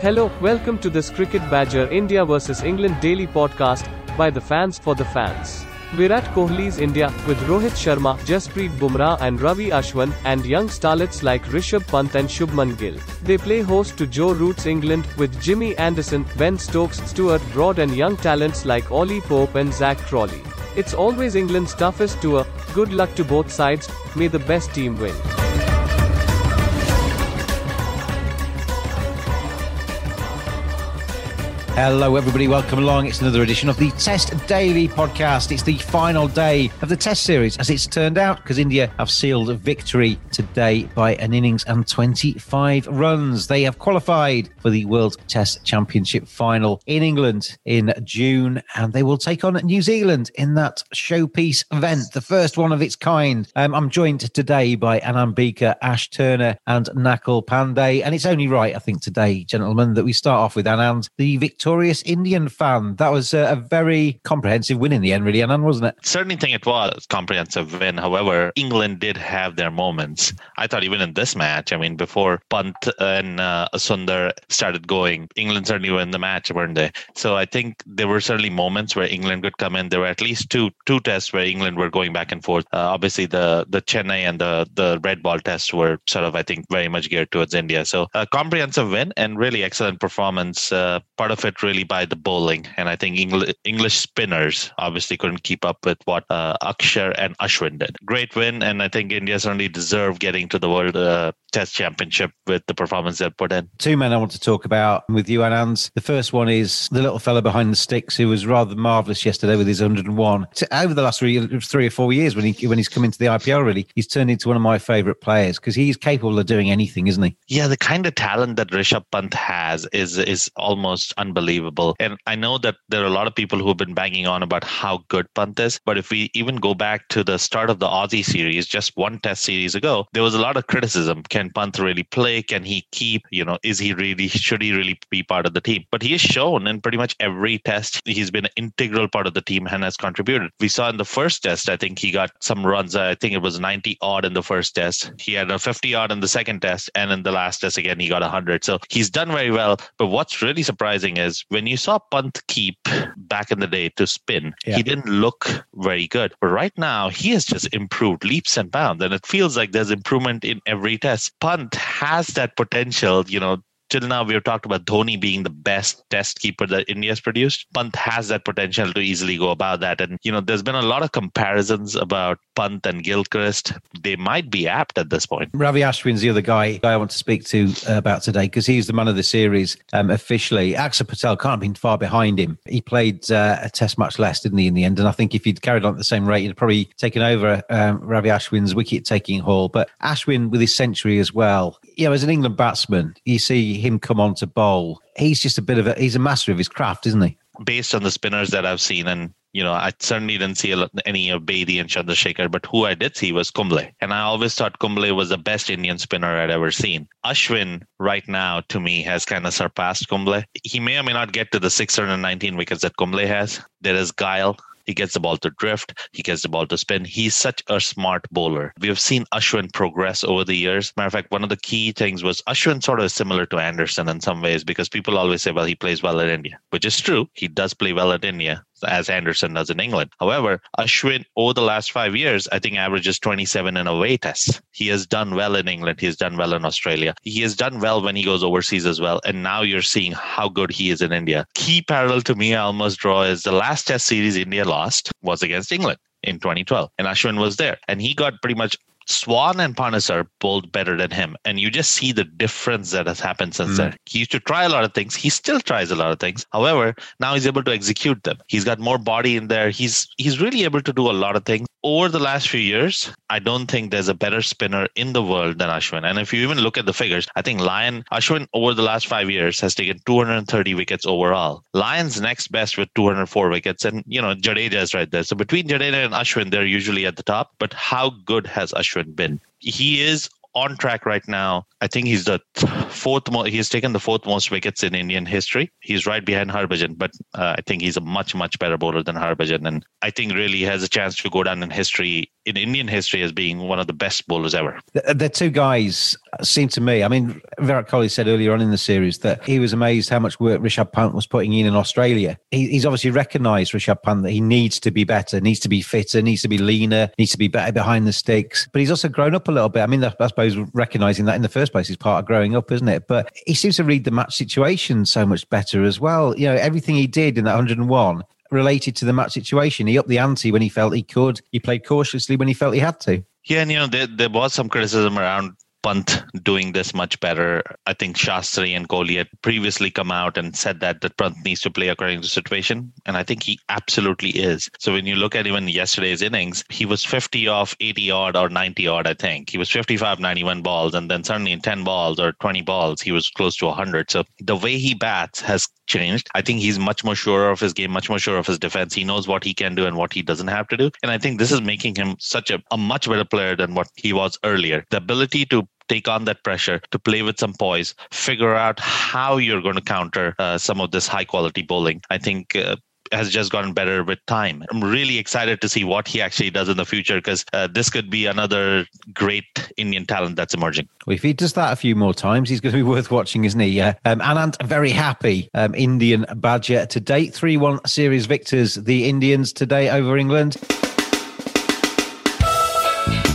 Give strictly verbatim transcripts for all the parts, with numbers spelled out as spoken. Hello, welcome to this Cricket Badger India versus. England daily podcast, by the fans for the fans. Virat Kohli's India, with Rohit Sharma, Jasprit Bumrah and Ravi Ashwin, and young starlets like Rishabh Pant and Shubman Gill. They play host to Joe Root's England, with Jimmy Anderson, Ben Stokes, Stuart Broad and young talents like Ollie Pope and Zach Crawley. It's always England's toughest tour. Good luck to both sides, may the best team win. Hello everybody, welcome along. It's another edition of the Test Daily Podcast. It's the final day of the Test Series, as it's turned out, because India have sealed a victory today by an innings and twenty-five runs. They have qualified for the World Test Championship final in England in June, and they will take on New Zealand in that showpiece event, the first one of its kind. Um, I'm joined today by Anand Vika, Ash Turner and Nakul Pandey, and it's only right, I think, today, gentlemen, that we start off with Anand, the victorious Victorious Indian fan. That was a very comprehensive win in the end, really, Anand, wasn't it? Certainly think it was a comprehensive win. However, England did have their moments. I thought even in this match, I mean, before Pant and uh, Sundar started going, England certainly were in the match, weren't they? So I think there were certainly moments where England could come in. There were at least two two tests where England were going back and forth. Uh, obviously, the, the Chennai and the, the red ball tests were sort of, I think, very much geared towards India. So a comprehensive win and really excellent performance. Uh, part of it really by the bowling, and I think Engl- English spinners obviously couldn't keep up with what uh, Axar and Ashwin did. Great win, and I think India certainly deserved getting to the World uh, Test Championship with the performance they put in. Two men I want to talk about with you, Anand. The first one is the little fella behind the sticks, who was rather marvellous yesterday with his one hundred and one. Over the last three, three or four years, when he when he's come into the I P L, really, he's turned into one of my favourite players, because he's capable of doing anything, isn't he? Yeah, the kind of talent that Rishabh Pant has is is almost unbelievable. Unbelievable. And I know that there are a lot of people who have been banging on about how good Pant is, but if we even go back to the start of the Aussie series, just one test series ago, there was a lot of criticism. Can Pant really play? Can he keep? You know, is he really, should he really be part of the team? But he has shown in pretty much every test, he's been an integral part of the team and has contributed. We saw in the first test, I think he got some runs. I think it was ninety odd in the first test. He had a fifty odd in the second test. And in the last test again, he got one hundred. So he's done very well. But what's really surprising is is when you saw Pant keep back in the day to spin, yeah. He didn't look very good. But right now, he has just improved leaps and bounds. And it feels like there's improvement in every test. Pant has that potential, you know. Till now, we've talked about Dhoni being the best test keeper that India's produced. Pant has that potential to easily go about that. And, you know, there's been a lot of comparisons about Pant and Gilchrist. They might be apt at this point. Ravi Ashwin's the other guy I want to speak to about today, because he's the man of the series um, officially. Axar Patel can't have been far behind him. He played uh, a test match less, didn't he, in the end? And I think if he'd carried on at the same rate, he'd probably taken over um, Ravi Ashwin's wicket-taking haul. But Ashwin with his century as well. You know, as an England batsman, you see him come on to bowl. He's just a bit of a, he's a master of his craft, isn't he? Based on the spinners that I've seen, and you know, I certainly didn't see a lot, any of Bedi and Chandrasekhar, but who I did see was Kumble. And I always thought Kumble was the best Indian spinner I'd ever seen. Ashwin, right now, to me, has kind of surpassed Kumble. He may or may not get to the six hundred nineteen wickets that Kumble has. There is guile. He gets the ball to drift. He gets the ball to spin. He's such a smart bowler. We have seen Ashwin progress over the years. Matter of fact, one of the key things was Ashwin sort of is similar to Anderson in some ways, because people always say, well, he plays well at India, which is true. He does play well at India. as Anderson does in England. However, Ashwin, over the last five years, I think averages twenty-seven in away tests. He has done well in England. He has done well in Australia. He has done well when he goes overseas as well. And now you're seeing how good he is in India. Key parallel to me I almost draw is the last test series India lost was against England in twenty twelve. And Ashwin was there. And he got pretty much Swan and Panesar bowled better than him. And you just see the difference that has happened since mm. then. He used to try a lot of things. He still tries a lot of things. However, now he's able to execute them. He's got more body in there. He's he's really able to do a lot of things. Over the last few years, I don't think there's a better spinner in the world than Ashwin. And if you even look at the figures, I think Lion Ashwin over the last five years has taken two hundred thirty wickets overall. Lion's next best with two hundred four wickets. And, you know, Jadeja is right there. So between Jadeja and Ashwin, they're usually at the top. But how good has Ashwin been? He is on track right now. I think he's the fourth most. He's taken the fourth most wickets in Indian history. He's right behind Harbhajan, but uh, I think he's a much, much better bowler than Harbhajan. And I think really has a chance to go down in history, in Indian history, as being one of the best bowlers ever. The, the two guys seem to me, I mean, Virat Kohli said earlier on in the series that he was amazed how much work Rishabh Pant was putting in in Australia. He, he's obviously recognised, Rishabh Pant, that he needs to be better, needs to be fitter, needs to be leaner, needs to be better behind the sticks. But he's also grown up a little bit. I mean, that's recognising that in the first place is part of growing up, isn't it? But he seems to read the match situation so much better as well. You know, everything he did in that one hundred and one related to the match situation. He upped the ante when he felt he could. He played cautiously when he felt he had to. Yeah, and you know, there, there was some criticism around Pant doing this much better. I think Shastri and Kohli had previously come out and said that, that Pant needs to play according to the situation. And I think he absolutely is. So when you look at even yesterday's innings, he was fifty off eighty odd or ninety odd, I think. He was fifty-five, ninety-one balls. And then suddenly in ten balls or twenty balls, he was close to one hundred. So the way he bats has changed. I think he's much more sure of his game, much more sure of his defense. He knows what he can do and what he doesn't have to do. And I think this is making him such a, a much better player than what he was earlier. The ability to take on that pressure, to play with some poise, figure out how you're going to counter uh, some of this high quality bowling, I think uh, has just gotten better with time. I'm really excited to see what he actually does in the future, because uh, this could be another great Indian talent that's emerging. Well, if he does that a few more times, he's going to be worth watching, isn't he? Yeah. Um, Anand, very happy um, Indian Badger to date. three one series victors, the Indians today over England.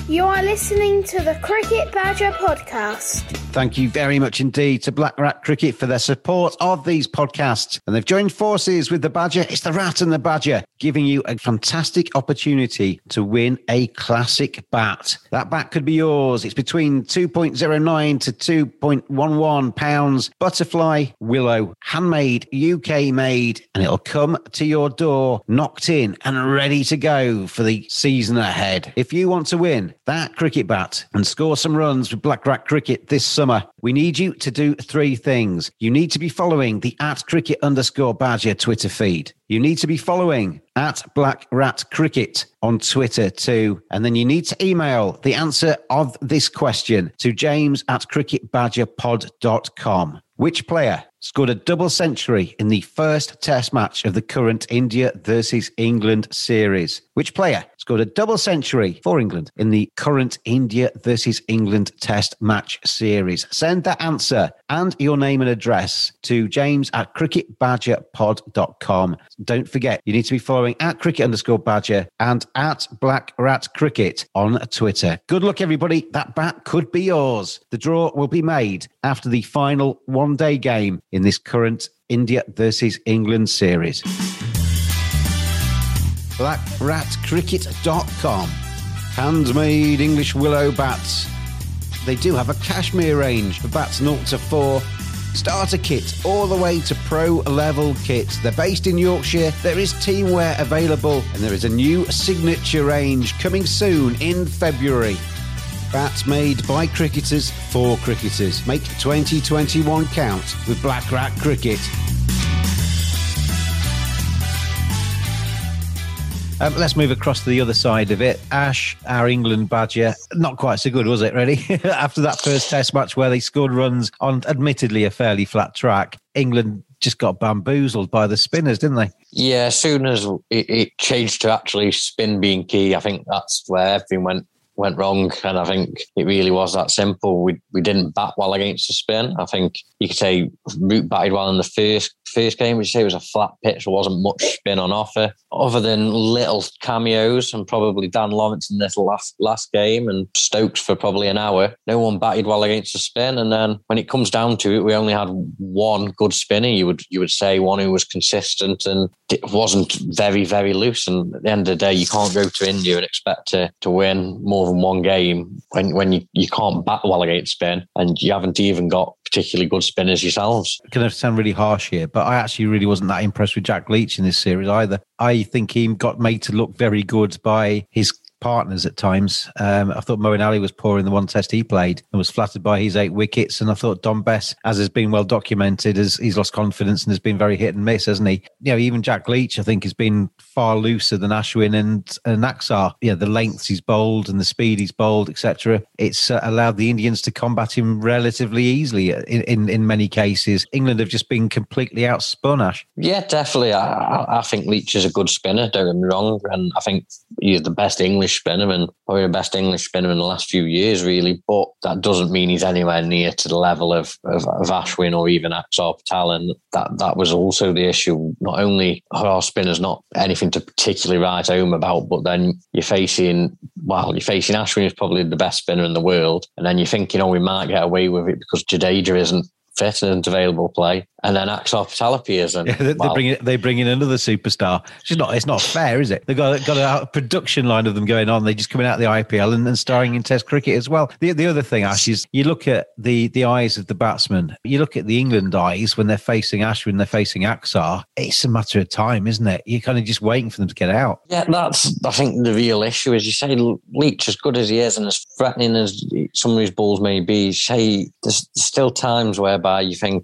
You are listening to the Cricket Badger podcast. Thank you very much indeed to Black Rat Cricket for their support of these podcasts. And they've joined forces with the Badger. It's the Rat and the Badger, giving you a fantastic opportunity to win a classic bat. That bat could be yours. It's between two point oh nine to two point one one pounds. Butterfly, willow, handmade, U K made, and it'll come to your door, knocked in and ready to go for the season ahead. If you want to win that cricket bat and score some runs with Black Rat Cricket this summer, we need you to do three things. You need to be following the at cricket underscore badger Twitter feed. You need to be following at Black Rat Cricket on Twitter too. And then you need to email the answer of this question to James at cricket badger pod dot com. Which player scored a double century in the first test match of the current India versus England series? Which player scored a double century for England in the current India versus England test match series? Send that answer and your name and address to James at cricket badger pod dot com. Don't forget, you need to be following at cricket underscore badger and at Black Rat Cricket on Twitter. Good luck, everybody. That bat could be yours. The draw will be made after the final one-day game in this current India versus England series. black rat cricket dot com. Handmade English willow bats. They do have a cashmere range for bats zero to four. Starter kit all the way to pro level kits. They're based in Yorkshire. There is team wear available and there is a new signature range coming soon in February. Bats made by cricketers for cricketers. Make twenty twenty-one count with Black Rat Cricket. Um, let's move across to the other side of it. Ash, our England Badger, not quite so good, was it, really? After that first test match where they scored runs on admittedly a fairly flat track, England just got bamboozled by the spinners, didn't they? Yeah, as soon as it, it changed to actually spin being key, I think that's where everything went. went wrong, and I think it really was that simple. We we didn't bat well against the spin. I think you could say Root batted well in the first first game, would you say, was a flat pitch? There wasn't much spin on offer, other than little cameos and probably Dan Lawrence in this last last game and Stokes for probably an hour. No one batted well against the spin, and then when it comes down to it, we only had one good spinner. You would you would say one who was consistent and wasn't very very loose. And at the end of the day, you can't go to India and expect to to win more than one game when when you, you can't bat well against spin and you haven't even got particularly good spinners yourselves. It's going to sound really harsh here, but I actually really wasn't that impressed with Jack Leach in this series either. I think he got made to look very good by his partners at times. Um, I thought Moeen Ali was poor in the one test he played and was flattered by his eight wickets. And I thought Dom Bess, as has been well documented, has, he's lost confidence and has been very hit and miss, hasn't he? You know, even Jack Leach, I think, has been far looser than Ashwin and, and Axar. You know, the lengths he's bowled and the speed he's bowled, et cetera. It's uh, allowed the Indians to combat him relatively easily in, in, in many cases. England have just been completely outspun, Ash. Yeah, definitely. I, I think Leach is a good spinner, don't get me wrong. And I think he's the best English spinner and probably the best English spinner in the last few years, really. But that doesn't mean he's anywhere near to the level of, of, of Ashwin or even Axar Patel. And that, that was also the issue. Not only are our spinners not anything to particularly write home about, but then you're facing, well, you're facing Ashwin, who's probably the best spinner in the world. And then you're thinking, oh, we might get away with it because Jadeja isn't fit and isn't available play. And then Axar Patel appears, and yeah, they, well, bring in, they bring in another superstar. It's just not, it's not fair, is it? They've got, got a production line of them going on. They're just coming out of the I P L and, and starring in Test cricket as well. The, the other thing, Ash, is you look at the the eyes of the batsman. You look at the England eyes when they're facing Ashwin, they're facing Axar. It's a matter of time, isn't it? You're kind of just waiting for them to get out. Yeah, that's, I think, the real issue. As you say, Leach, as good as he is and as threatening as some of his balls may be, say, there's still times whereby you think,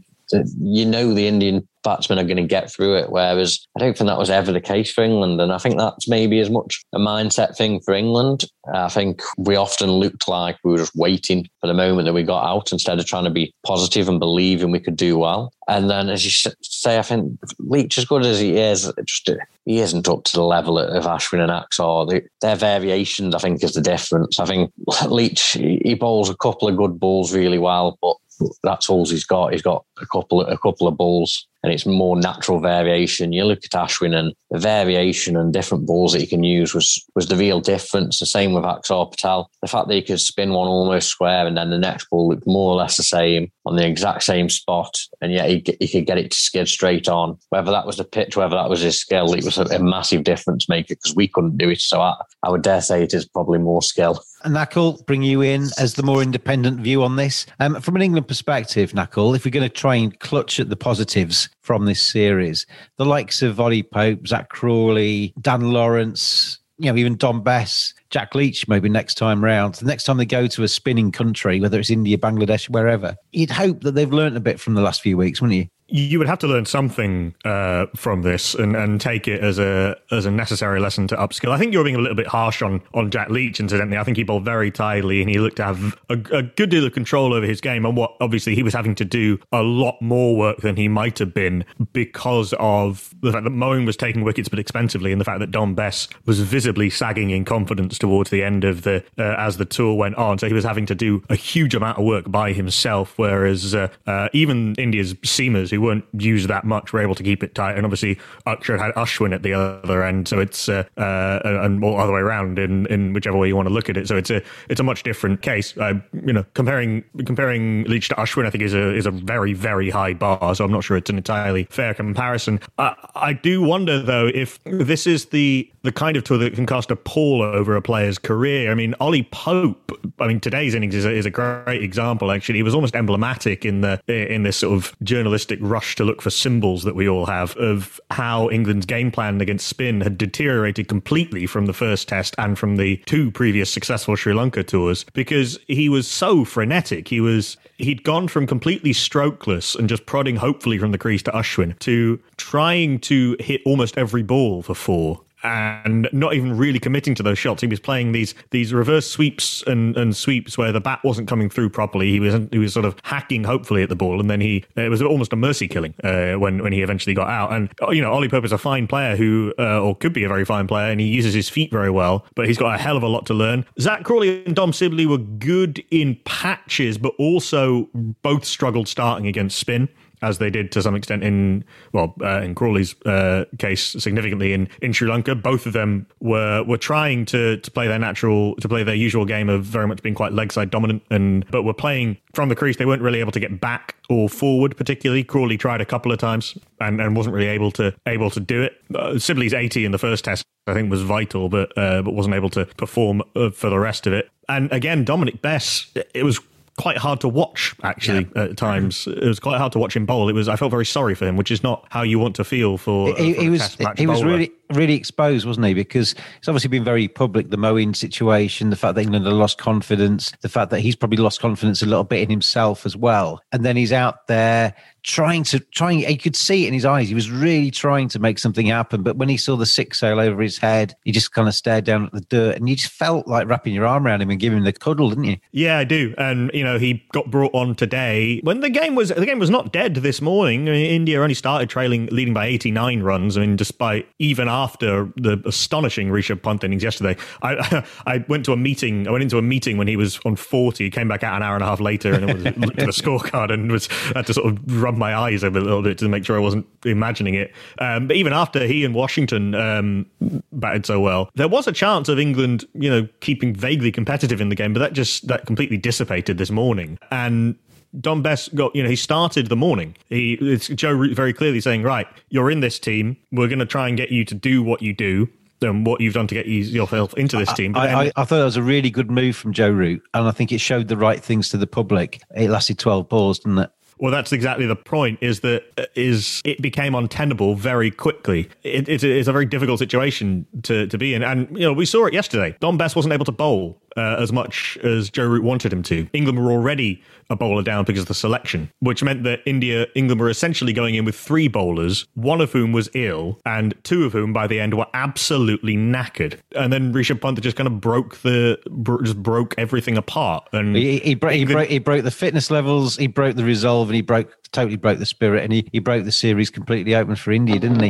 you know, the Indian batsmen are going to get through it, whereas I don't think that was ever the case for England. And I think that's maybe as much a mindset thing for England. I think we often looked like we were just waiting for the moment that we got out instead of trying to be positive and believing we could do well. And then, as you say, I think Leach, as good as he is, just, he isn't up to the level of Ashwin and Axar. Their variations, I think, is the difference. I think Leach, he bowls a couple of good balls really well, but that's all he's got. He's got a couple of, a couple of balls, and it's more natural variation. You look at Ashwin, and the variation and different balls that he can use was was the real difference. The same with Axar Patel. The fact that he could spin one almost square and then the next ball looked more or less the same on the exact same spot, and yet he, he could get it to skid straight on. Whether that was the pitch, whether that was his skill, it was a, a massive difference maker because we couldn't do it. So I, I would dare say it is probably more skill. And Nakul, bring you in as the more independent view on this. Um, from an England perspective, Nakul, if we're going to try and clutch at the positives from this series, the likes of Ollie Pope, Zach Crawley, Dan Lawrence, you know, even Dom Bess, Jack Leach, maybe next time round, the next time they go to a spinning country, whether it's India, Bangladesh, wherever, you'd hope that they've learned a bit from the last few weeks, wouldn't you? You would have to learn something uh, from this and, and take it as a as a necessary lesson to upskill. I think you're being a little bit harsh on, on Jack Leach, incidentally. I think he bowled very tidily and he looked to have a, a good deal of control over his game, and what obviously he was having to do a lot more work than he might have been because of the fact that Moeen was taking wickets but expensively, and the fact that Dom Bess was visibly sagging in confidence towards the end of the uh, as the tour went on. So he was having to do a huge amount of work by himself, whereas uh, uh, even India's seamers, who weren't used that much, were able to keep it tight. And obviously Archer had Ashwin at the other end, so it's uh, uh, and all the other way around in, in whichever way you want to look at it. So it's a it's a much different case. Uh, you know, comparing comparing Leach to Ashwin, I think is a is a very very high bar. So I'm not sure it's an entirely fair comparison. Uh, I do wonder though if this is the the kind of tour that can cast a pall over a player's career. I mean, Ollie Pope, I mean, today's innings is a, is a great example. Actually, he was almost emblematic in the in this sort of journalistic rush to look for symbols that we all have of how England's game plan against spin had deteriorated completely from the first test and from the two previous successful Sri Lanka tours, because he was so frenetic. He was he'd gone from completely strokeless and just prodding hopefully from the crease to Ashwin to trying to hit almost every ball for four, and not even really committing to those shots. He was playing these these reverse sweeps and, and sweeps where the bat wasn't coming through properly. He was he was sort of hacking hopefully at the ball, and then he it was almost a mercy killing uh, when when he eventually got out. And you know, Ollie Pope is a fine player who uh, or could be a very fine player, and he uses his feet very well, but he's got a hell of a lot to learn. Zach Crawley and Dom Sibley were good in patches, but also both struggled starting against spin. as they did to some extent in, well, uh, in Crawley's uh, case, significantly in, in Sri Lanka. Both of them were were trying to to play their natural, to play their usual game of very much being quite leg side dominant, and but were playing from the crease. They weren't really able to get back or forward particularly. Crawley tried a couple of times and, and wasn't really able to able to do it. Uh, Sibley's eighty in the first test, I think, was vital, but uh, but wasn't able to perform uh, for the rest of it. And again, Dominic Bess, it was quite hard to watch, actually, yeah. at times. It was quite hard to watch him bowl. It was, I felt very sorry for him, which is not how you want to feel for, uh, he, for he a was, test match He bowler. was really, really exposed, wasn't he? Because it's obviously been very public, the Moeen situation, the fact that England had lost confidence, the fact that he's probably lost confidence a little bit in himself as well. And then he's out there trying to, trying. you could see it in his eyes. He was really trying to make something happen. But when he saw the six sail over his head, he just kind of stared down at the dirt, and you just felt like wrapping your arm around him and giving him the cuddle, didn't you? Yeah, I do. And, you know, he got brought on today when the game was, the game was not dead this morning. I mean, India only started trailing, leading by eighty-nine runs. I mean, despite, even after the astonishing Rishabh Pant innings yesterday, I I went to a meeting, I went into a meeting when he was on forty, came back out an hour and a half later and it was, looked at the scorecard and was, had to sort of rub my eyes over a little bit to make sure I wasn't imagining it. Um, but even after he and Washington um, batted so well, there was a chance of England, you know, keeping vaguely competitive in the game, but that just, that completely dissipated this morning. And Dom Bess got, you know, he started the morning. He, it's Joe Root very clearly saying, right, you're in this team. We're going to try and get you to do what you do and what you've done to get yourself into this team. But I, then- I, I thought that was a really good move from Joe Root, and I think it showed the right things to the public. It lasted twelve balls, didn't it? Well, that's exactly the point, is that is it became untenable very quickly. It, it, it's a very difficult situation to, to be in. And, you know, we saw it yesterday. Dom Bess wasn't able to bowl uh, as much as Joe Root wanted him to. England were already a bowler down because of the selection, which meant that India, England were essentially going in with three bowlers, one of whom was ill and two of whom by the end were absolutely knackered. And then Rishabh Pant just kind of broke the, just broke everything apart. And he, he, bro- he, bro- he broke the fitness levels, he broke the resolve, and he broke, totally broke the spirit, and he, he broke the series completely open for India, didn't he?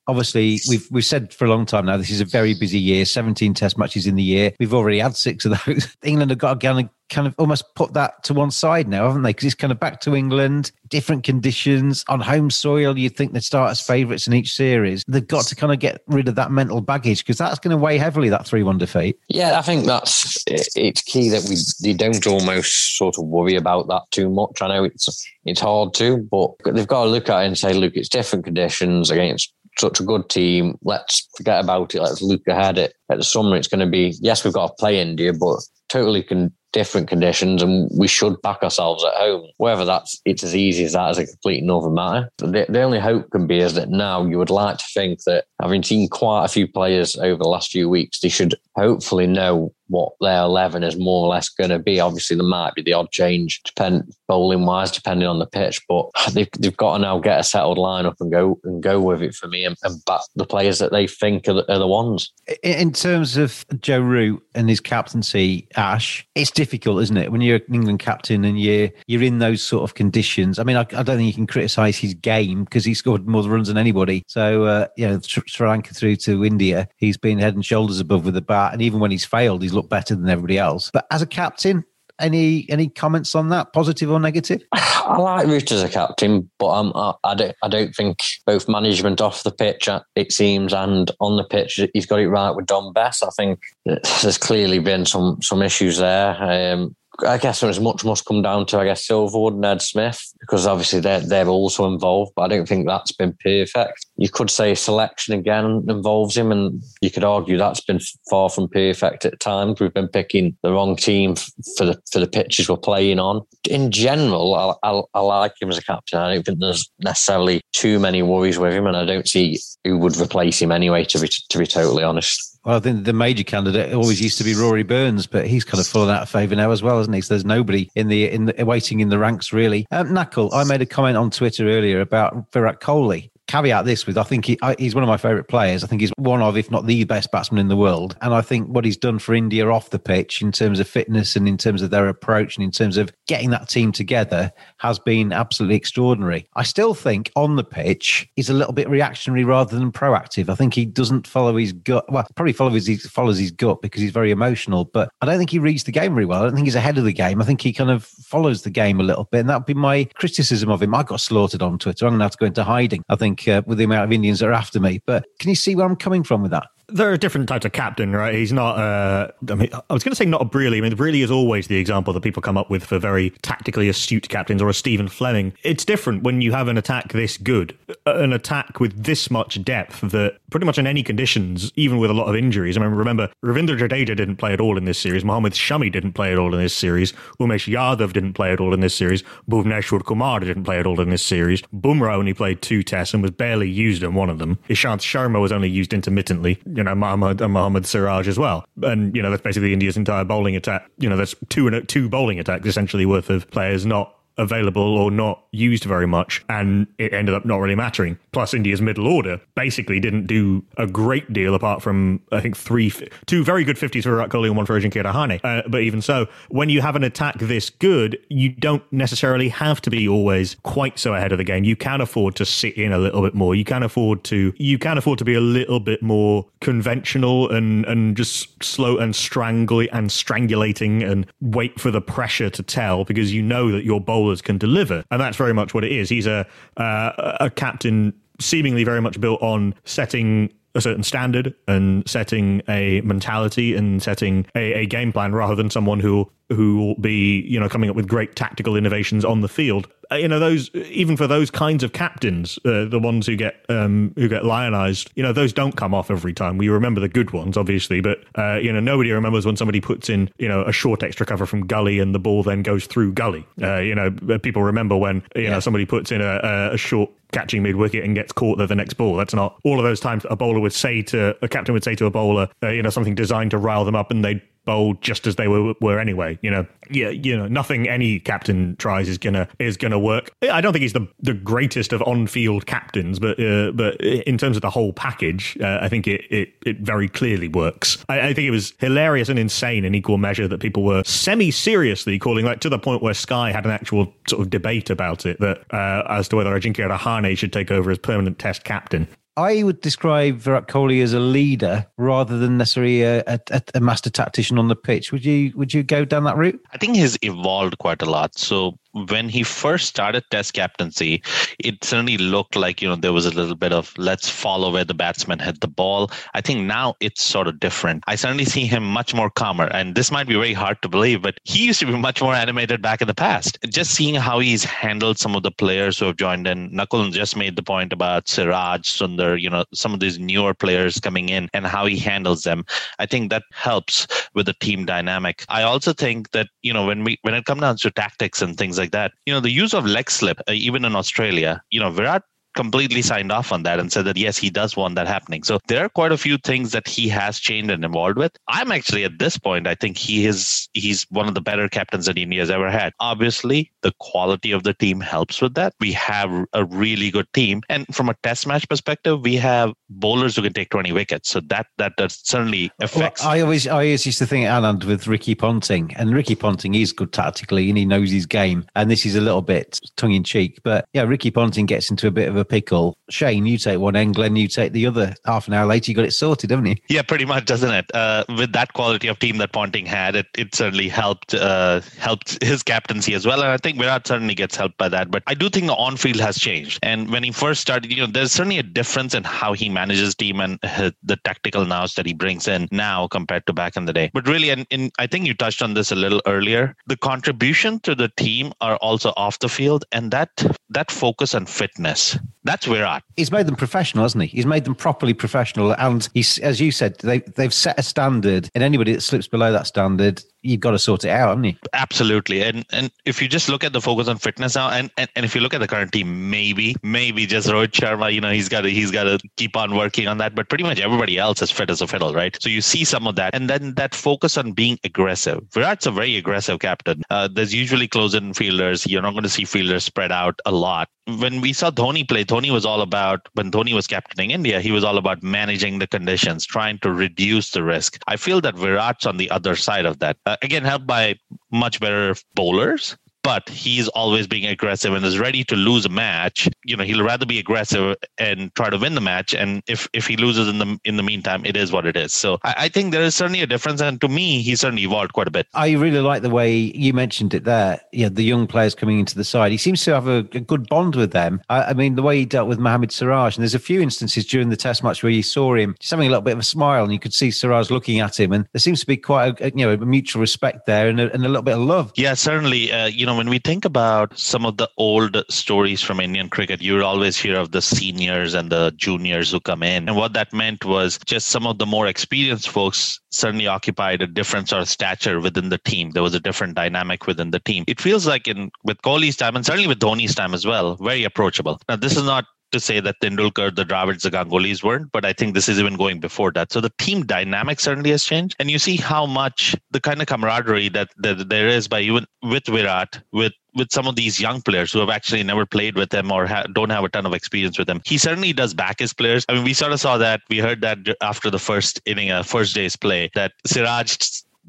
obviously we've we've said for a long time now this is a very busy year, seventeen test matches in the year. We've already had six of those. England have got to kind of almost put that to one side now, haven't they? Because it's kind of back to England, different conditions, on home soil. You'd think they'd start as favourites in each series. They've got to kind of get rid of that mental baggage, because that's going to weigh heavily, that three one defeat. Yeah, I think that's it's key that we you don't almost sort of worry about that too much. I know it's it's hard to, but they've got to look at it and say, look, it's different conditions against such a good team. Let's forget about it. Let's look ahead at, at the summer. It's going to be, yes, we've got to play India, but totally con- different conditions, and we should back ourselves at home. Whether that's it's as easy as that is a complete another matter. The, the only hope can be is that now you would like to think that, having seen quite a few players over the last few weeks, they should hopefully know what their eleven is more or less going to be. Obviously, there might be the odd change, depend bowling wise, depending on the pitch. But they've, they've got to now get a settled lineup and go and go with it for me, and, and back the players that they think are the, are the ones. In terms of Joe Root and his captaincy, Ash, it's difficult, isn't it, when you're an England captain and you're you're in those sort of conditions? I mean, I, I don't think you can criticise his game, because he scored more runs than anybody. So uh, you know, Sri Lanka through to India, he's been head and shoulders above with the bat, and even when he's failed, he's looked better than everybody else. But as a captain, any any comments on that, positive or negative? I like Root as a captain, but um, I, I don't I don't think both management off the pitch, it seems, and on the pitch, he's got it right with Dom Bess. I think there's clearly been some some issues there. Um, I guess it was much must come down to, I guess, Silverwood and Ed Smith. because obviously they're, they're also involved, but I don't think that's been perfect. You could say selection again involves him, and you could argue that's been far from perfect at times. We've been picking the wrong team for the for the pitches we're playing on. In general, I, I, I like him as a captain. I don't think there's necessarily too many worries with him, and I don't see who would replace him anyway, to be, to be totally honest. Well, I think the major candidate always used to be Rory Burns, but he's kind of fallen out of favour now as well, hasn't he? So there's nobody in the in the, waiting in the ranks, really. Um, Nakul, I made a comment on Twitter earlier about Virat Kohli. Caveat this with, I think he, I, he's one of my favourite players. I think he's one of, if not the best batsman in the world. And I think what he's done for India off the pitch in terms of fitness and in terms of their approach and in terms of getting that team together has been absolutely extraordinary. I still think on the pitch, he's a little bit reactionary rather than proactive. I think he doesn't follow his gut. Well, probably follows his, follows his gut because he's very emotional, but I don't think he reads the game very well. I don't think he's ahead of the game. I think he kind of follows the game a little bit. And that would be my criticism of him. I got slaughtered on Twitter. I'm going to have to go into hiding, I think. Uh, with the amount of Indians that are after me. But can you see where I'm coming from with that? There are different types of captain, right? He's not, uh, I mean, I was going to say not a Brearley. I mean, Brearley is always the example that people come up with for very tactically astute captains, or a Stephen Fleming. It's different when you have an attack this good, an attack with this much depth that pretty much in any conditions, even with a lot of injuries. I mean, remember, Ravindra Jadeja didn't play at all in this series. Mohamed Shami didn't play at all in this series. Umesh Yadav didn't play at all in this series. Bhuvneshwar Kumar didn't play at all in this series. Bumrah only played two tests and was barely used in one of them. Ishant Sharma was only used intermittently. You know, Mohamed and Mohamed Siraj as well. And, you know, that's basically India's entire bowling attack. You know, that's two two bowling attacks essentially worth of players not available or not used very much, and it ended up not really mattering. Plus, India's middle order basically didn't do a great deal apart from, I think, three, two very good fifties for Virat Kohli and one for Ajinkya Rahane. Uh, but even so, when you have an attack this good, you don't necessarily have to be always quite so ahead of the game. You can afford to sit in a little bit more. You can afford to you can afford to be a little bit more conventional and and just slow and strangling and strangulating and wait for the pressure to tell, because you know that your bowler can deliver. And that's very much what it is. He's a uh, a captain seemingly very much built on setting a certain standard and setting a mentality and setting a, a game plan, rather than someone who who will be, you know, coming up with great tactical innovations on the field. You know, those, even for those kinds of captains, uh, the ones who get um, who get lionized, you know, those don't come off every time. We remember the good ones, obviously, but uh, you know, nobody remembers when somebody puts in, you know, a short extra cover from gully and the ball then goes through gully. Uh, you know, people remember when you yeah. know somebody puts in a, a short catching mid wicket and gets caught at the next ball. That's not all of those times a bowler would say to a captain would say to a bowler, uh, you know, something designed to rile them up, and they'd bowl just as they were, were anyway. You know, yeah, you know, nothing any captain tries is gonna is gonna work. I don't think he's the the greatest of on-field captains, but uh, but in terms of the whole package, uh, I think it, it it very clearly works. I, I think it was hilarious and insane in equal measure that people were semi-seriously calling, like, to the point where Sky had an actual sort of debate about it, that uh, as to whether Ajinkya Rahane should take over as permanent Test captain. I would describe Virat Kohli as a leader rather than necessarily a, a, a master tactician on the pitch. Would you would you go down that route? I think he's evolved quite a lot. So when he first started Test captaincy, it certainly looked like, you know, there was a little bit of let's follow where the batsman hit the ball. I think now it's sort of different. I certainly see him much more calmer, and this might be very hard to believe, but he used to be much more animated back in the past. Just seeing how he's handled some of the players who have joined in. Nakul just made the point about Siraj, Sundar, you know, some of these newer players coming in and how he handles them. I think that helps with the team dynamic. I also think that, you know, when we when it comes down to tactics and things like that, you know, the use of leg slip, uh, even in Australia, you know, Virat completely signed off on that and said that, yes, he does want that happening. So there are quite a few things that he has changed and evolved with. I'm actually at this point, I think he is he's one of the better captains that India has ever had. Obviously, the quality of the team helps with that. We have a really good team. And from a Test match perspective, we have bowlers who can take twenty wickets. So that that, that certainly affects. Well, I always I always used to think, Anand, with Ricky Ponting, and Ricky Ponting is good tactically and he knows his game. And this is a little bit tongue in cheek. But yeah, Ricky Ponting gets into a bit of a a pickle. Shane, you take one end, Glenn, you take the other. Half an hour later, you got it sorted, haven't you? Yeah, pretty much, doesn't it? Uh, with that quality of team that Ponting had, it, it certainly helped uh, helped his captaincy as well. And I think Virat certainly gets helped by that. But I do think the on-field has changed. And when he first started, you know, there's certainly a difference in how he manages team and uh, the tactical nous that he brings in now compared to back in the day. But really, and, and I think you touched on this a little earlier, the contribution to the team are also off the field, and that that focus on fitness, that's Virat. He's made them professional, hasn't he? He's made them properly professional, and he's, as you said, they, they've set a standard, and anybody that slips below that standard, you've got to sort it out, haven't you? Absolutely. And and if you just look at the focus on fitness now, and, and, and if you look at the current team, maybe, maybe just Rohit Sharma, you know, he's got to, he's got to keep on working on that. But pretty much everybody else is fit as a fiddle, right? So you see some of that. And then that focus on being aggressive. Virat's a very aggressive captain. Uh, there's usually close-in fielders. You're not going to see fielders spread out a lot. When we saw Dhoni play, Dhoni was all about, when Dhoni was captaining India, he was all about managing the conditions, trying to reduce the risk. I feel that Virat's on the other side of that. Uh, again, helped by much better bowlers, but he's always being aggressive and is ready to lose a match. You know, he'll rather be aggressive and try to win the match. And if, if he loses in the in the meantime, it is what it is. So I, I think there is certainly a difference. And to me, he certainly evolved quite a bit. I really like the way you mentioned it there. Yeah, the young players coming into the side. He seems to have a, a good bond with them. I, I mean, the way he dealt with Mohamed Siraj. And there's a few instances during the Test match where you saw him just having a little bit of a smile and you could see Siraj looking at him. And there seems to be quite a, you know, a mutual respect there and a, and a little bit of love. Yeah, certainly. Uh, you know, when we think about some of the old stories from Indian cricket, you always hear of the seniors and the juniors who come in. And what that meant was just some of the more experienced folks certainly occupied a different sort of stature within the team. There was a different dynamic within the team. It feels like in with Kohli's time and certainly with Dhoni's time as well, very approachable. Now, this is not to say that Tendulkar, the Dravids, the Gangulis weren't, but I think this is even going before that. So the team dynamic certainly has changed. And you see how much the kind of camaraderie that, that there is by even with Virat, with with some of these young players who have actually never played with him or ha- don't have a ton of experience with him. He certainly does back his players. I mean, we sort of saw that. We heard that after the first inning, uh, first day's play, that Siraj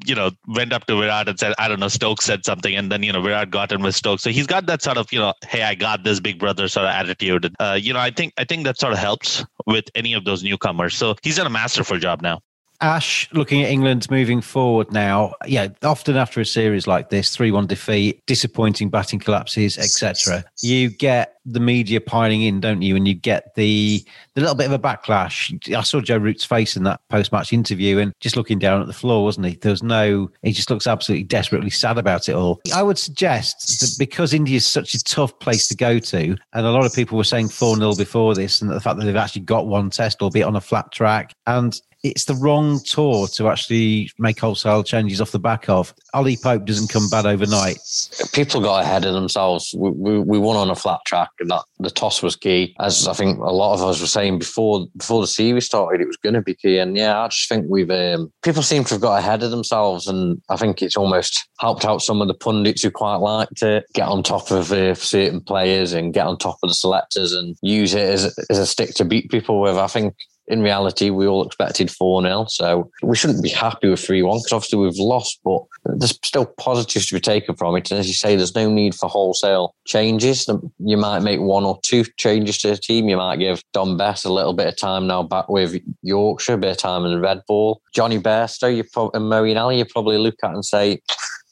you know, went up to Virat and said, I don't know, Stokes said something. And then, you know, Virat got in with Stokes. So he's got that sort of, you know, hey, I got this big brother sort of attitude. Uh, you know, I think I think that sort of helps with any of those newcomers. So he's done a masterful job now. Ash, looking at England moving forward now, yeah, often after a series like this, three one defeat, disappointing batting collapses, et cetera, you get the media piling in, don't you? And you get the the little bit of a backlash. I saw Joe Root's face in that post-match interview and just looking down at the floor, wasn't he? There was no... He just looks absolutely desperately sad about it all. I would suggest that because India is such a tough place to go to, and a lot of people were saying four nil before this, and the fact that they've actually got one test, albeit on a flat track, and... it's the wrong tour to actually make wholesale changes off the back of. Ollie Pope doesn't come bad overnight. People got ahead of themselves. We, we, we won on a flat track, and that the toss was key. As I think a lot of us were saying before before the series started, it was going to be key. And yeah, I just think we've um, people seem to have got ahead of themselves, and I think it's almost helped out some of the pundits who quite like to get on top of uh, certain players and get on top of the selectors and use it as as a stick to beat people with. I think. In reality, we all expected four nil, so we shouldn't be happy with three one because obviously we've lost, but there's still positives to be taken from it. And as you say, there's no need for wholesale changes. You might make one or two changes to the team. You might give Dom Bess a little bit of time now back with Yorkshire, a bit of time in the red ball. Johnny Bairstow you pro- and Moeen Ali, you probably look at and say...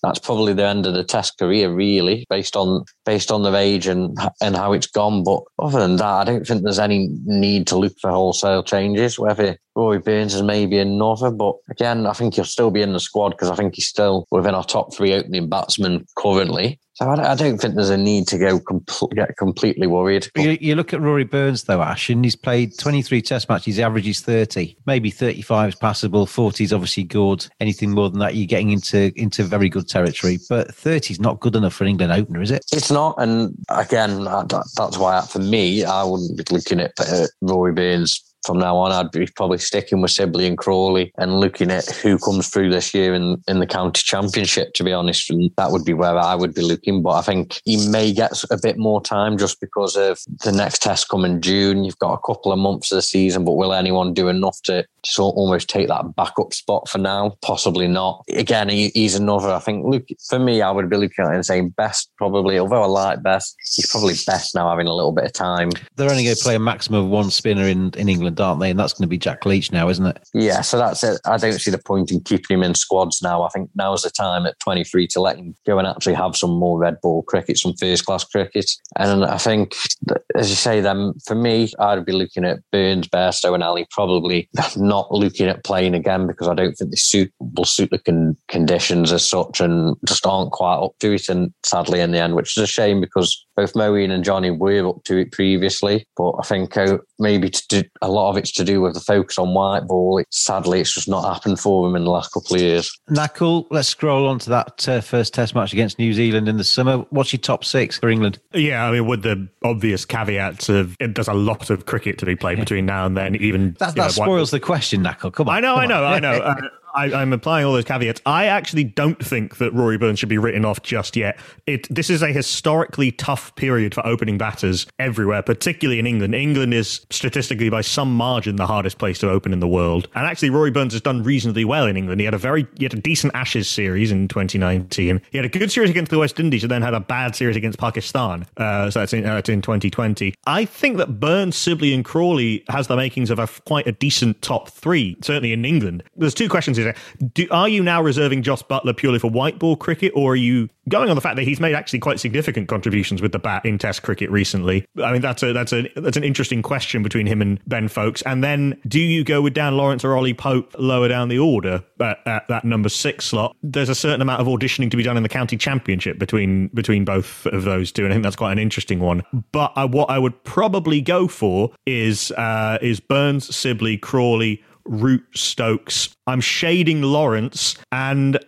that's probably the end of the Test career, really, based on based on their age and and how it's gone. But other than that, I don't think there's any need to look for wholesale changes. Whether Rory Burns is maybe another, but again, I think he'll still be in the squad because I think he's still within our top three opening batsmen currently. So I don't think there's a need to go compl- get completely worried. You, you look at Rory Burns, though, Ash, and he's played twenty-three Test matches, he averages thirty. Maybe thirty-five is passable, forty is obviously good. Anything more than that, you're getting into, into very good territory. But thirty is not good enough for an England opener, is it? It's not. And again, that, that's why, for me, I wouldn't be looking at uh, Rory Burns from now on, I'd be probably sticking with Sibley and Crawley and looking at who comes through this year in, in the county championship, to be honest. And that would be where I would be looking. But I think he may get a bit more time just because of the next test coming June. You've got a couple of months of the season, but will anyone do enough to just almost take that backup spot for now? Possibly not. Again, he, he's another, I think, look, for me, I would be looking at him saying Best probably, although I like Best, he's probably Best now having a little bit of time. They're only going to play a maximum of one spinner in, in England, aren't they? And that's going to be Jack Leach now, isn't it? Yeah, so that's it. I don't see the point in keeping him in squads now. I think now's the time at twenty-three to let him go and actually have some more red ball cricket, some first class cricket. And I think, as you say, then for me, I'd be looking at Burns, Bairstow and Ali, probably not looking at playing again because I don't think they suit, will suit the con- conditions as such and just aren't quite up to it. And sadly, in the end, which is a shame because both Moeen and Johnny were up to it previously. But I think uh, maybe to do, a lot of it's to do with the focus on white ball. It, sadly, it's just not happened for them in the last couple of years. Nakul, let's scroll on to that uh, first test match against New Zealand in the summer. What's your top six for England? Yeah, I mean, with the obvious caveats of it, there's a lot of cricket to be played between now and then. Even That, that know, spoils white... the question, Nakul. Come on. I know, I know, I know. Uh, I, I'm applying all those caveats. I actually don't think that Rory Burns should be written off just yet. It This is a historically tough period for opening batters everywhere, particularly in England. England is statistically by some margin the hardest place to open in the world. And actually, Rory Burns has done reasonably well in England. He had a very he had a decent Ashes series in twenty nineteen. He had a good series against the West Indies and then had a bad series against Pakistan. Uh, so that's in, that's in twenty twenty. I think that Burns, Sibley and Crawley has the makings of a quite a decent top three, certainly in England. There's two questions. Do, are you now reserving Jos Buttler purely for white ball cricket, or are you going on the fact that he's made actually quite significant contributions with the bat in Test cricket recently? I mean, that's a that's a that's an interesting question between him and Ben Stokes. And then, do you go with Dan Lawrence or Ollie Pope lower down the order at, at that number six slot? There's a certain amount of auditioning to be done in the county championship between between both of those two, and I think that's quite an interesting one. But I, what I would probably go for is uh, is Burns, Sibley, Crawley, Root, Stokes. I'm shading Lawrence, and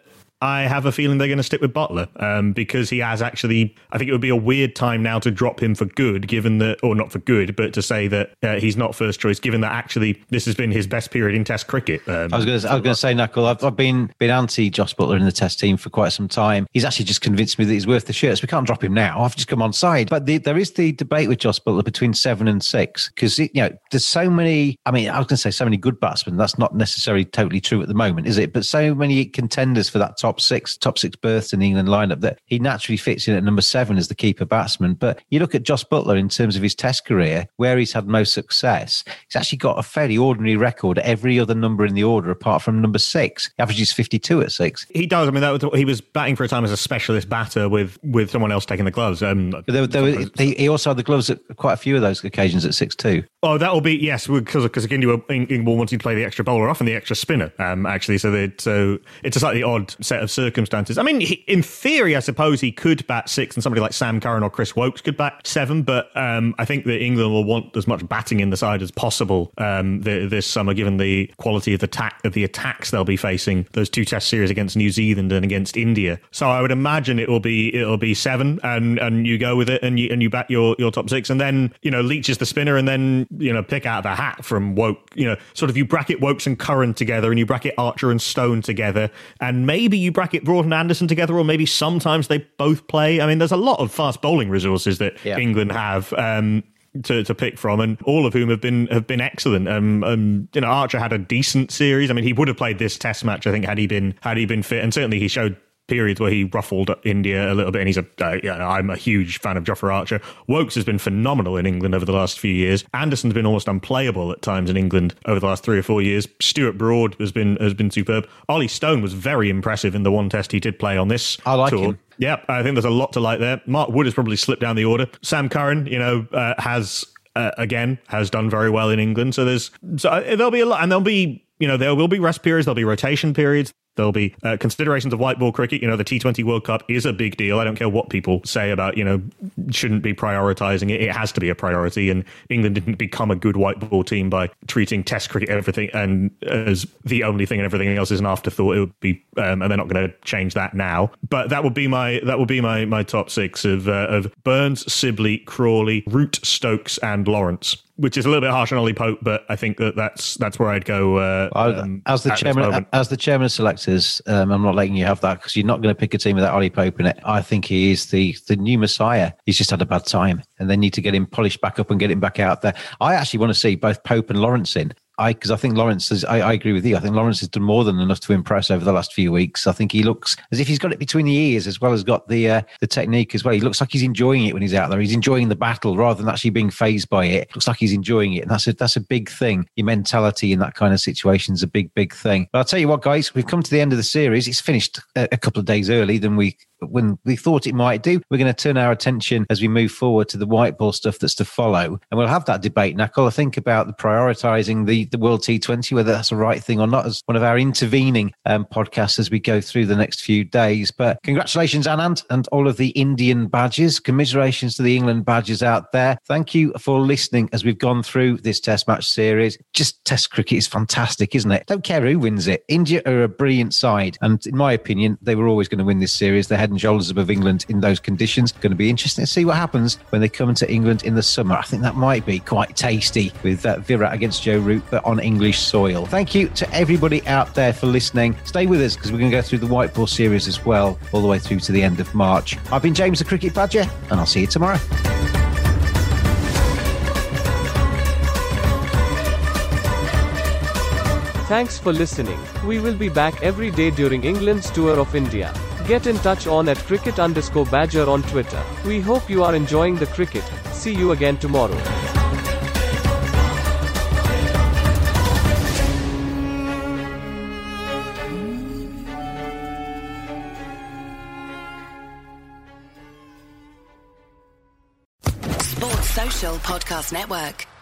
I have a feeling they're going to stick with Buttler um, because he has actually, I think it would be a weird time now to drop him for good, given that, or not for good, but to say that uh, he's not first choice, given that actually this has been his best period in Test cricket. Um, I was going to, I was going to say, Nakul, I've, I've been been anti Jos Buttler in the Test team for quite some time. He's actually just convinced me that he's worth the shirts. We can't drop him now. I've just come on side. But the, there is the debate with Jos Buttler between seven and six because, you know, there's so many, I mean, I was going to say so many good batsmen. That's not necessarily totally true at the moment, is it? But so many contenders for that top Top six, top six berths in the England lineup that he naturally fits in at number seven as the keeper batsman. But you look at Jos Buttler in terms of his Test career, where he's had most success. He's actually got a fairly ordinary record at every other number in the order apart from number six. He averages fifty-two at six. He does. I mean, that was, he was batting for a time as a specialist batter with with someone else taking the gloves. Um, but there, there was, he, he also had the gloves at quite a few of those occasions at six too. Oh, that will be yes, because because again, England wanted to play the extra bowler off and the extra spinner. Um, actually, so that so it's a slightly odd set of circumstances. I mean, he, in theory, I suppose he could bat six, and somebody like Sam Curran or Chris Woakes could bat seven. But um, I think that England will want as much batting in the side as possible um, the, this summer, given the quality of the ta- of the attacks they'll be facing. Those two Test series against New Zealand and against India. So I would imagine it will be it'll be seven, and, and you go with it, and you and you bat your, your top six, and then you know Leach is the spinner, and then you know pick out of the hat from Woakes. You know, sort of you bracket Woakes and Curran together, and you bracket Archer and Stone together, and maybe. Maybe you bracket Broad and Anderson together, or maybe sometimes they both play. I mean, there's a lot of fast bowling resources that yeah. England have. Um To, to pick from, and all of whom have been have been excellent. Um, um, you know, Archer had a decent series. I mean, he would have played this Test match, I think, had he been had he been fit, and certainly he showed periods where he ruffled India a little bit. And he's a, uh, you know, I'm a huge fan of Jofra Archer. Woakes has been phenomenal in England over the last few years. Anderson's been almost unplayable at times in England over the last three or four years. Stuart Broad has been has been superb. Ollie Stone was very impressive in the one Test he did play on this tour. I like him. Yeah, I think there's a lot to like there. Mark Wood has probably slipped down the order. Sam Curran, you know, uh, has uh, again has done very well in England. So there's so there'll be a lot, and there'll be you know there will be rest periods, there'll be rotation periods. There'll be uh, considerations of white ball cricket. You know, the T twenty World Cup is a big deal. I don't care what people say about, you know, shouldn't be prioritising it. It has to be a priority. And England didn't become a good white ball team by treating Test cricket everything and as the only thing and everything else is an afterthought. It would be, um, and they're not going to change that now. But that would be my that would be my my top six of uh, of Burns, Sibley, Crawley, Root, Stokes, and Lawrence. which is a little bit harsh on Ollie Pope, but I think that that's that's where I'd go. Uh, um, as the chairman, as the chairman of selectors, um, I'm not letting you have that, because you're not going to pick a team without Ollie Pope in it. I think he is the the new messiah. He's just had a bad time, and they need to get him polished back up and get him back out there. I actually want to see both Pope and Lawrence in. I because I think Lawrence is, I, I agree with you. I think Lawrence has done more than enough to impress over the last few weeks. I think he looks as if he's got it between the ears, as well as got the uh, the technique as well. He looks like he's enjoying it when he's out there. He's enjoying the battle rather than actually being fazed by it. Looks like he's enjoying it, and that's a that's a big thing. Your mentality in that kind of situation is a big big thing. But I'll tell you what, guys, we've come to the end of the series. It's finished a, a couple of days early than we. When we thought it might do. We're going to turn our attention as we move forward to the white ball stuff that's to follow. And we'll have that debate, Nakul, I think, about the prioritising the, the World T twenty, whether that's the right thing or not, as one of our intervening um, podcasts as we go through the next few days. But congratulations, Anand, and all of the Indian badges. Commiserations to the England badges out there. Thank you for listening as we've gone through this Test match series. Just Test cricket is fantastic, isn't it? Don't care who wins it. India are a brilliant side. And in my opinion, they were always going to win this series. They had shoulders above England in those conditions. Going to be interesting to see what happens when they come to England in the summer. I think that might be quite tasty with uh, Virat against Joe Root, but on English soil. Thank you to everybody out there for listening. Stay with us because we're going to go through the white ball series as well, all the way through to the end of March. I've been James the Cricket Badger, and I'll see you tomorrow. Thanks for listening. We will be back every day during England's tour of India. Get in touch on at cricket underscore badger on Twitter. We hope you are enjoying the cricket. See you again tomorrow. Sports Social Podcast Network.